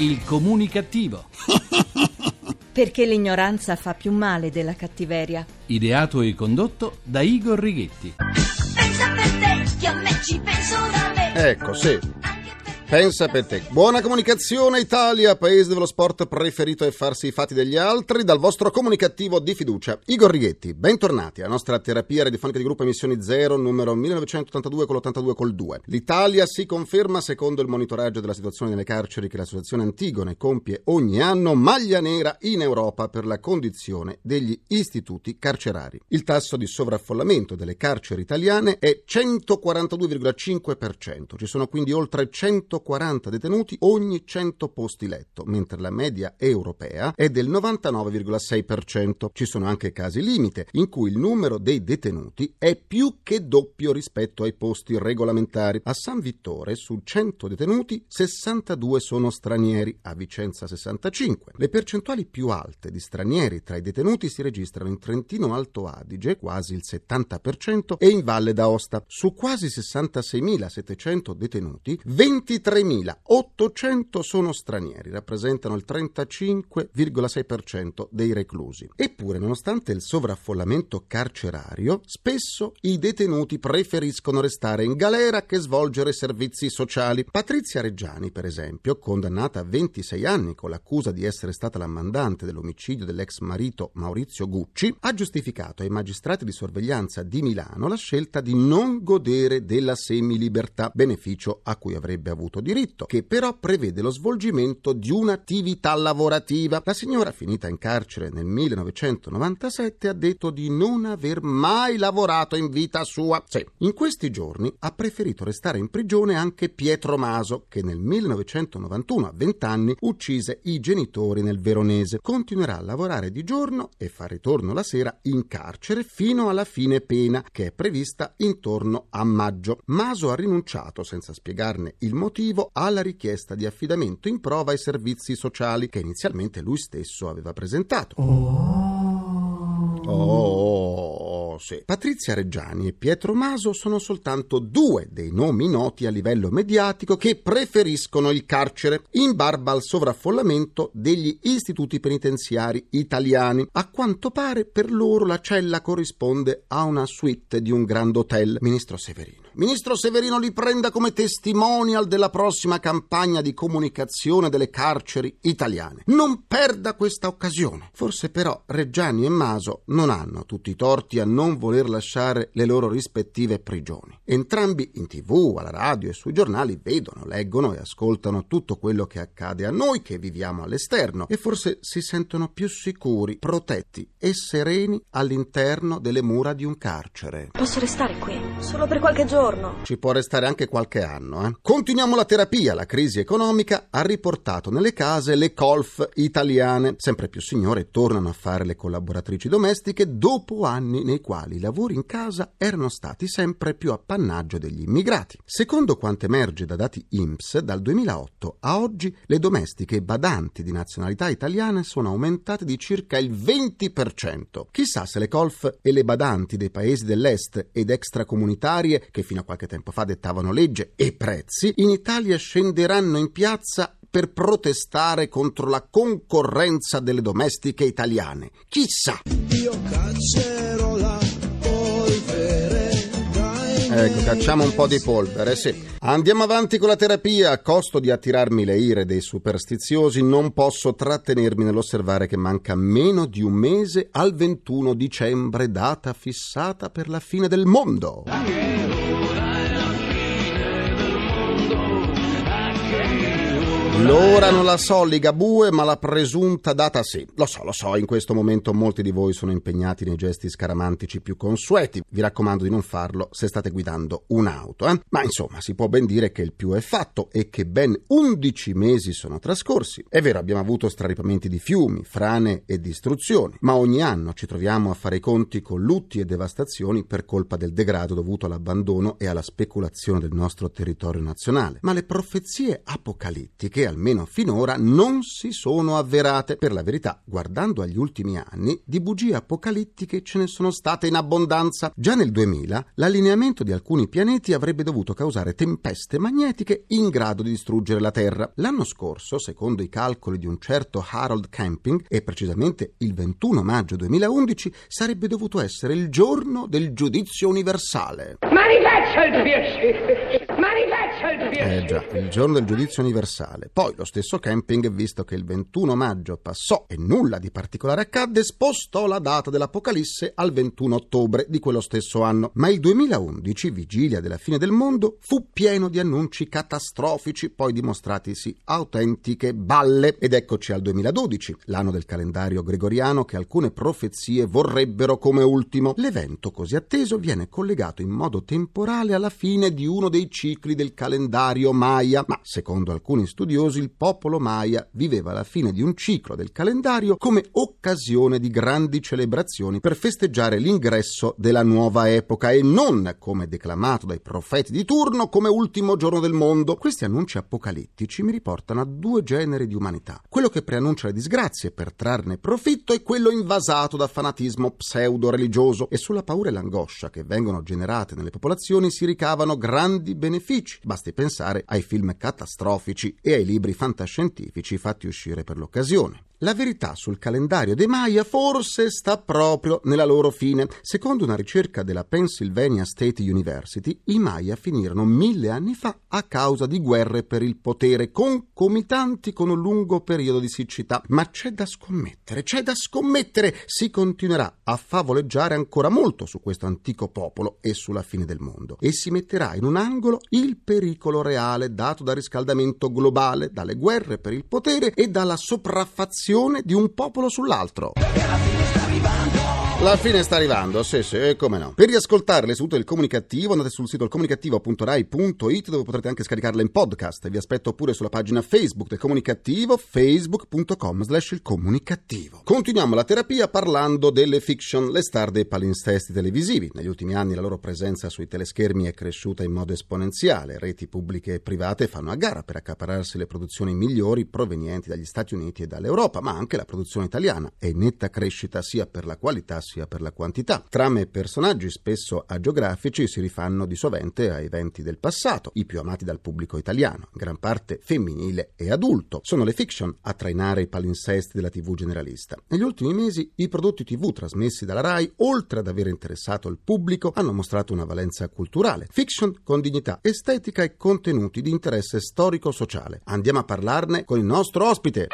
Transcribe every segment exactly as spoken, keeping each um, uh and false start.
Il comunicativo. Perché l'ignoranza fa più male della cattiveria. Ideato e condotto da Igor Righetti. Pensa per te, che a me ci penso da me. Ecco, sì. Pensa per te. Buona comunicazione Italia, paese dove lo sport preferito è farsi i fatti degli altri, dal vostro comunicativo di fiducia. Igor Righetti, bentornati alla nostra terapia radiofonica di gruppo Emissioni Zero, numero millenovecentottantadue con l'ottantadue col due. L'Italia si conferma, secondo il monitoraggio della situazione nelle carceri che l'associazione Antigone compie ogni anno, maglia nera in Europa per la condizione degli istituti carcerari. Il tasso di sovraffollamento delle carceri italiane è centoquarantadue virgola cinque percento. Ci sono quindi oltre centoquaranta detenuti ogni cento posti letto, mentre la media europea è del novantanove virgola sei percento. Ci sono anche casi limite in cui il numero dei detenuti è più che doppio rispetto ai posti regolamentari. A San Vittore su cento detenuti sessantadue sono stranieri, a Vicenza sessantacinque. Le percentuali più alte di stranieri tra i detenuti si registrano in Trentino Alto Adige, quasi il settanta percento, e in Valle d'Aosta. Su quasi sessantaseimilasettecento detenuti, ventitremilaottocento sono stranieri, rappresentano il trentacinque virgola sei percento dei reclusi. Eppure, nonostante il sovraffollamento carcerario, spesso i detenuti preferiscono restare in galera che svolgere servizi sociali. Patrizia Reggiani, per esempio, condannata a ventisei anni con l'accusa di essere stata la mandante dell'omicidio dell'ex marito Maurizio Gucci, ha giustificato ai magistrati di sorveglianza di Milano la scelta di non godere della semilibertà, beneficio a cui avrebbe avuto diritto, che però prevede lo svolgimento di un'attività lavorativa. La signora, finita in carcere nel millenovecentonovantasette, ha detto di non aver mai lavorato in vita sua. Sì. In questi giorni ha preferito restare in prigione anche Pietro Maso, che nel millenovecentonovantuno, a venti anni, uccise i genitori nel Veronese. Continuerà a lavorare di giorno e fa ritorno la sera in carcere fino alla fine pena, che è prevista intorno a maggio. Maso ha rinunciato, senza spiegarne il motivo, alla richiesta di affidamento in prova ai servizi sociali che inizialmente lui stesso aveva presentato. Oh, oh sì. Patrizia Reggiani e Pietro Maso sono soltanto due dei nomi noti a livello mediatico che preferiscono il carcere in barba al sovraffollamento degli istituti penitenziari italiani. A quanto pare per loro la cella corrisponde a una suite di un grand hotel. Ministro Severino. Ministro Severino li prenda come testimonial della prossima campagna di comunicazione delle carceri italiane. Non perda questa occasione. Forse però Reggiani e Maso non hanno tutti i torti a non voler lasciare le loro rispettive prigioni. Entrambi in TV, alla radio e sui giornali vedono, leggono e ascoltano tutto quello che accade a noi che viviamo all'esterno, e forse si sentono più sicuri, protetti e sereni all'interno delle mura di un carcere. Posso restare qui solo per qualche giorno? Ci può restare anche qualche anno. Eh? Continuiamo la terapia. La crisi economica ha riportato nelle case le colf italiane. Sempre più signore tornano a fare le collaboratrici domestiche dopo anni nei quali i lavori in casa erano stati sempre più appannaggio degli immigrati. Secondo quanto emerge da dati I N P S, dal duemilaotto a oggi le domestiche e badanti di nazionalità italiane sono aumentate di circa il venti percento. Chissà se le colf e le badanti dei paesi dell'est ed extracomunitarie, che fino a qualche tempo fa dettavano legge e prezzi, in Italia scenderanno in piazza per protestare contro la concorrenza delle domestiche italiane. Chissà! Io caccerò la polvere. Ecco, cacciamo un po' di polvere, sì. Andiamo avanti con la terapia. A costo di attirarmi le ire dei superstiziosi, non posso trattenermi nell'osservare che manca meno di un mese al ventuno dicembre, data fissata per la fine del mondo. L'ora non la so, Ligabue, ma la presunta data sì. Lo so, lo so, in questo momento molti di voi sono impegnati nei gesti scaramantici più consueti. Vi raccomando di non farlo se state guidando un'auto, eh? Ma insomma, si può ben dire che il più è fatto e che ben undici mesi sono trascorsi. È vero, abbiamo avuto straripamenti di fiumi, frane e distruzioni, ma ogni anno ci troviamo a fare i conti con lutti e devastazioni per colpa del degrado dovuto all'abbandono e alla speculazione del nostro territorio nazionale. Ma le profezie apocalittiche almeno finora, non si sono avverate. Per la verità, guardando agli ultimi anni, di bugie apocalittiche ce ne sono state in abbondanza. Già nel duemila, l'allineamento di alcuni pianeti avrebbe dovuto causare tempeste magnetiche in grado di distruggere la Terra. L'anno scorso, secondo i calcoli di un certo Harold Camping, e precisamente il ventuno maggio duemilaundici, sarebbe dovuto essere il giorno del giudizio universale. Manifaccia il piercing! Manifaccia il piercing! Eh già, il giorno del giudizio universale. Poi lo stesso Camping, visto che il ventuno maggio passò e nulla di particolare accadde, spostò la data dell'Apocalisse al ventuno ottobre di quello stesso anno. Ma il duemilaundici, vigilia della fine del mondo, fu pieno di annunci catastrofici, poi dimostratisi autentiche balle. Ed eccoci al duemiladodici, l'anno del calendario gregoriano che alcune profezie vorrebbero come ultimo. L'evento così atteso viene collegato in modo temporale alla fine di uno dei cicli del calendario Maya, ma secondo alcuni studiosi il popolo Maya viveva la fine di un ciclo del calendario come occasione di grandi celebrazioni per festeggiare l'ingresso della nuova epoca e non, come declamato dai profeti di turno, come ultimo giorno del mondo. Questi annunci apocalittici mi riportano a due generi di umanità: quello che preannuncia le disgrazie per trarne profitto e quello invasato da fanatismo pseudo-religioso. E sulla paura e l'angoscia che vengono generate nelle popolazioni si ricavano grandi benefici. Basti pensare ai film catastrofici e ai libri fantascientifici fatti uscire per l'occasione. La verità sul calendario dei Maya forse sta proprio nella loro fine. Secondo una ricerca della Pennsylvania State University, i Maya finirono mille anni fa a causa di guerre per il potere, concomitanti con un lungo periodo di siccità. Ma c'è da scommettere, c'è da scommettere, si continuerà a favoleggiare ancora molto su questo antico popolo e sulla fine del mondo. E si metterà in un angolo il pericolo reale dato dal riscaldamento globale, dalle guerre per il potere e dalla sopraffazione di un popolo sull'altro. La fine sta arrivando, sì sì, come no. Per riascoltare le sedute del comunicativo andate sul sito il comunicativo punto rai punto it, dove potrete anche scaricarle in podcast. Vi aspetto pure sulla pagina Facebook del comunicativo, facebook punto com slash il comunicativo. Continuiamo la terapia parlando delle fiction, le star dei palinsesti televisivi. Negli ultimi anni la loro presenza sui teleschermi è cresciuta in modo esponenziale. Reti pubbliche e private fanno a gara per accaparrarsi le produzioni migliori provenienti dagli Stati Uniti e dall'Europa, ma anche la produzione italiana è in netta crescita sia per la qualità sia per la quantità. Trame e personaggi spesso agiografici si rifanno di sovente a eventi del passato, i più amati dal pubblico italiano, in gran parte femminile e adulto. Sono le fiction a trainare i palinsesti della tivù generalista. Negli ultimi mesi i prodotti tivù trasmessi dalla Rai, oltre ad aver interessato il pubblico, hanno mostrato una valenza culturale. Fiction con dignità estetica e contenuti di interesse storico-sociale. Andiamo a parlarne con il nostro ospite.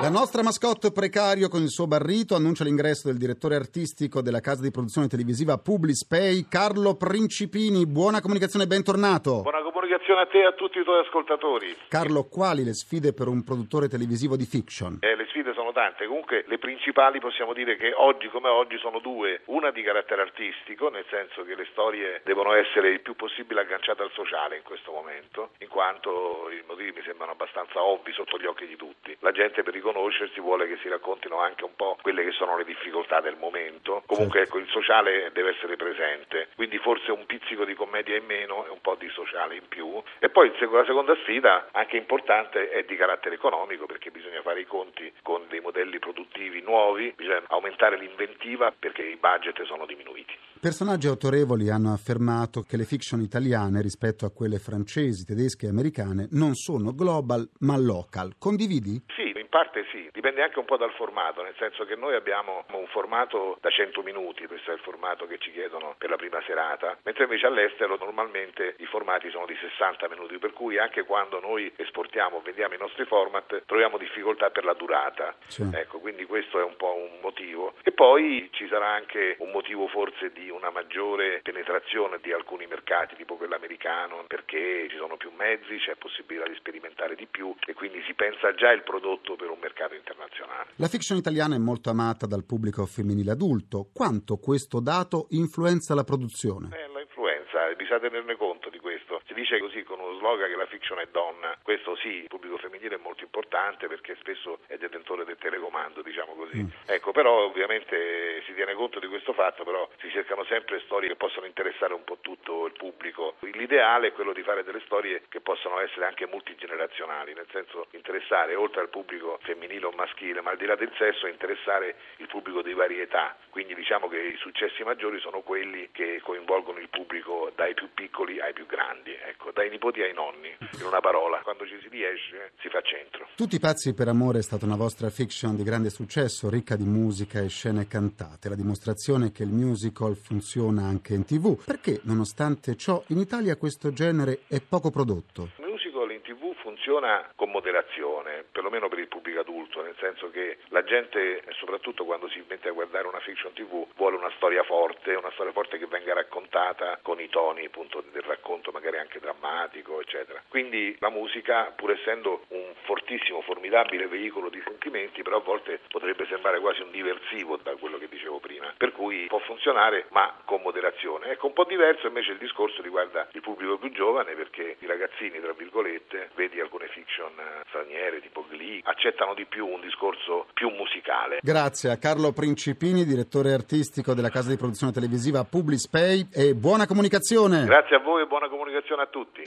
La nostra mascotte precario con il suo barrito annuncia l'ingresso del direttore artistico della casa di produzione televisiva Publispay, Carlo Principini. Buona comunicazione e bentornato. Buona comunicazione a te e a tutti i tuoi ascoltatori. Carlo, quali le sfide per un produttore televisivo di fiction? Eh, le sfide sono tante, comunque le principali possiamo dire che oggi come oggi sono due. Una di carattere artistico, nel senso che le storie devono essere il più possibile agganciate al sociale in questo momento, in quanto i motivi mi sembrano abbastanza ovvi sotto gli occhi di tutti. La gente per conoscersi vuole che si raccontino anche un po' quelle che sono le difficoltà del momento. Comunque ecco, il sociale deve essere presente, quindi forse un pizzico di commedia in meno e un po' di sociale in più. E poi la seconda sfida, anche importante, è di carattere economico, perché bisogna fare i conti con dei modelli produttivi nuovi, bisogna aumentare l'inventiva perché i budget sono diminuiti. Personaggi autorevoli hanno affermato che le fiction italiane rispetto a quelle francesi, tedesche e americane non sono global ma local. Condividi? Sì. In parte sì, dipende anche un po' dal formato, nel senso che noi abbiamo un formato da cento minuti, questo è il formato che ci chiedono per la prima serata, mentre invece all'estero normalmente i formati sono di sessanta minuti, per cui anche quando noi esportiamo, vendiamo i nostri format, troviamo difficoltà per la durata, sì. Ecco, quindi questo è un po' un motivo. E poi ci sarà anche un motivo forse di una maggiore penetrazione di alcuni mercati, tipo quello americano, perché ci sono più mezzi, c'è possibilità di sperimentare di più e quindi si pensa già il prodotto per un mercato internazionale. La fiction italiana è molto amata dal pubblico femminile adulto. Quanto questo dato influenza la produzione? Eh, la influenza, bisogna tenerne conto di questo. dice così con uno slogan che la fiction è donna. Questo sì, il pubblico femminile è molto importante perché spesso è detentore del telecomando, diciamo così. Mm. Ecco, però ovviamente si tiene conto di questo fatto, però si cercano sempre storie che possono interessare un po' tutto il pubblico. L'ideale è quello di fare delle storie che possono essere anche multigenerazionali, nel senso interessare oltre al pubblico femminile o maschile, ma al di là del sesso interessare il pubblico di varie età. Quindi diciamo che i successi maggiori sono quelli che coinvolgono il pubblico dai più piccoli ai più grandi, ecco, dai nipoti ai nonni, in una parola. Quando ci si riesce si fa centro. Tutti pazzi per amore è stata una vostra fiction di grande successo, ricca di musica e scene cantate, la dimostrazione che il musical funziona anche in tv. Perché nonostante ciò in Italia questo genere è poco prodotto? In tv funziona con moderazione, perlomeno per il pubblico adulto, nel senso che la gente, soprattutto quando si mette a guardare una fiction tv, vuole una storia forte, una storia forte che venga raccontata con i toni appunto del racconto magari anche drammatico, eccetera. Quindi la musica, pur essendo un fortissimo, formidabile veicolo di sentimenti, però a volte potrebbe sembrare quasi un diversivo da quello che dicevo prima, per cui può funzionare ma con moderazione. Ecco, un po' diverso invece il discorso riguarda il pubblico più giovane, perché i ragazzini, tra virgolette, vedi alcune fiction straniere tipo Glee, accettano di più un discorso più musicale. Grazie a Carlo Principini, direttore artistico della casa di produzione televisiva Publispay, e buona comunicazione. Grazie a voi e buona comunicazione a tutti.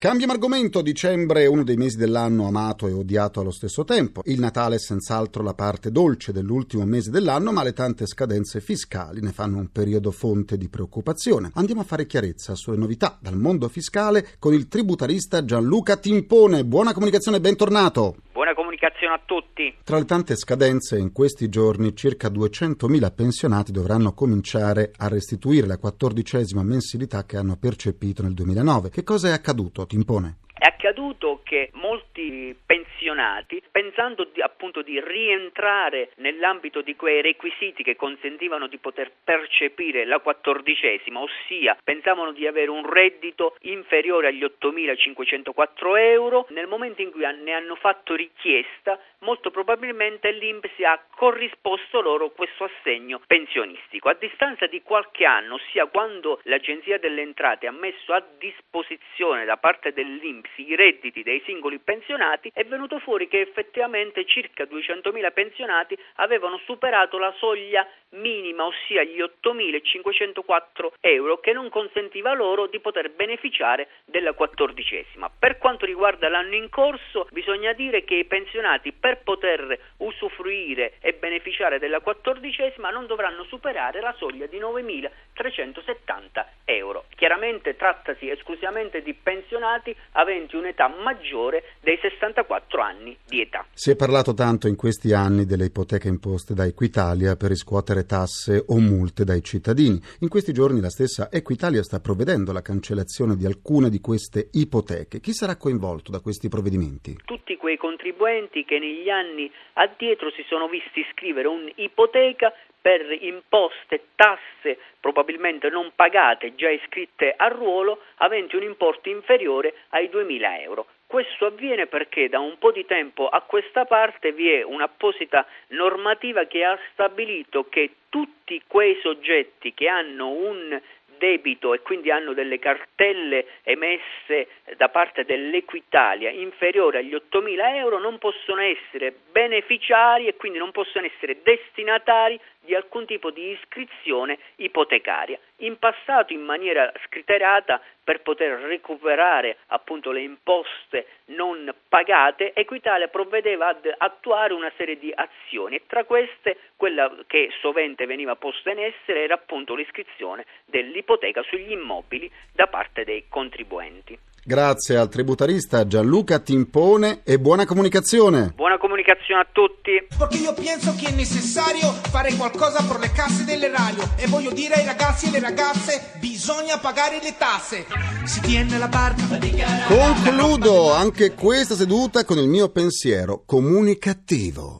Cambiamo argomento. Dicembre è uno dei mesi dell'anno amato e odiato allo stesso tempo. Il Natale è senz'altro la parte dolce dell'ultimo mese dell'anno, ma le tante scadenze fiscali ne fanno un periodo fonte di preoccupazione. Andiamo a fare chiarezza sulle novità dal mondo fiscale con il tributarista Gianluca Timpone. Buona comunicazione e bentornato. Buona comunicazione a tutti. Tra le tante scadenze in questi giorni circa duecentomila pensionati dovranno cominciare a restituire la quattordicesima mensilità che hanno percepito nel duemilanove. Che cosa è accaduto, Timpone? È accaduto che molti pensionati, pensando di, appunto di rientrare nell'ambito di quei requisiti che consentivano di poter percepire la quattordicesima, ossia pensavano di avere un reddito inferiore agli ottomilacinquecentoquattro euro, nel momento in cui ne hanno fatto richiesta, molto probabilmente l'INPS ha corrisposto loro questo assegno pensionistico. A distanza di qualche anno, ossia quando l'Agenzia delle Entrate ha messo a disposizione da parte dell'INPS i redditi dei singoli pensionati, è venuto fuori che effettivamente circa duecentomila pensionati avevano superato la soglia minima, ossia gli ottomilacinquecentoquattro euro, che non consentiva loro di poter beneficiare della quattordicesima. Per quanto riguarda l'anno in corso, bisogna dire che i pensionati, per poter usufruire e beneficiare della quattordicesima, non dovranno superare la soglia di novemilatrecentosettanta euro. Chiaramente trattasi esclusivamente di pensionati aventi un'età maggiore dei sessantaquattro anni di età. Si è parlato tanto in questi anni delle ipoteche imposte da Equitalia per riscuotere tasse o multe dai cittadini. In questi giorni la stessa Equitalia sta provvedendo alla cancellazione di alcune di queste ipoteche. Chi sarà coinvolto da questi provvedimenti? Tutti quei contribuenti che negli anni addietro si sono visti scrivere un'ipoteca per imposte, tasse probabilmente non pagate, già iscritte a ruolo, aventi un importo inferiore ai duemila euro. Questo avviene perché da un po' di tempo a questa parte vi è un'apposita normativa che ha stabilito che tutti quei soggetti che hanno un debito e quindi hanno delle cartelle emesse da parte dell'Equitalia inferiore agli ottomila euro non possono essere beneficiari e quindi non possono essere destinatari di alcun tipo di iscrizione ipotecaria. In passato, in maniera scriteriata, per poter recuperare appunto le imposte non pagate, Equitalia provvedeva ad attuare una serie di azioni e tra queste quella che sovente veniva posta in essere era appunto l'iscrizione dell'ipoteca sugli immobili da parte dei contribuenti. Grazie al tributarista Gianluca Timpone e buona comunicazione. Buona comunicazione a tutti. Perché io penso che è necessario fare qualcosa per le casse dell'erario e voglio dire ai ragazzi e alle ragazze, bisogna pagare le tasse. Si tiene la barca. Concludo anche questa seduta con il mio pensiero comunicativo.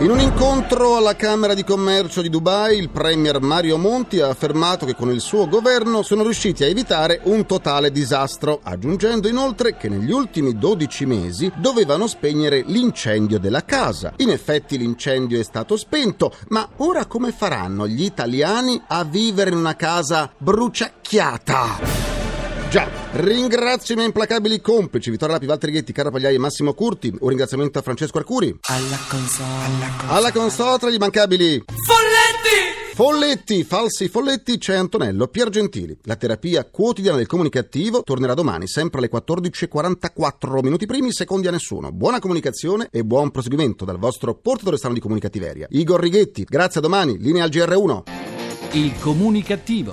In un incontro alla Camera di Commercio di Dubai, il premier Mario Monti ha affermato che con il suo governo sono riusciti a evitare un totale disastro, aggiungendo inoltre che negli ultimi dodici mesi dovevano spegnere l'incendio della casa. In effetti l'incendio è stato spento, ma ora come faranno gli italiani a vivere in una casa bruciacchiata? Già, ringrazio i miei implacabili complici Vittorio Lapi, Valter Righetti, Caro Pagliai e Massimo Curti. Un ringraziamento a Francesco Arcuri. Alla console, alla console, alla console tra gli immancabili Folletti! Folletti, falsi folletti, c'è Antonello Piergentili. La terapia quotidiana del comunicativo tornerà domani, sempre alle quattordici e quarantaquattro, minuti primi, secondi a nessuno. Buona comunicazione e buon proseguimento dal vostro portatore strano di comunicativeria, Igor Righetti. Grazie, a domani, linea al G R uno. Il comunicativo.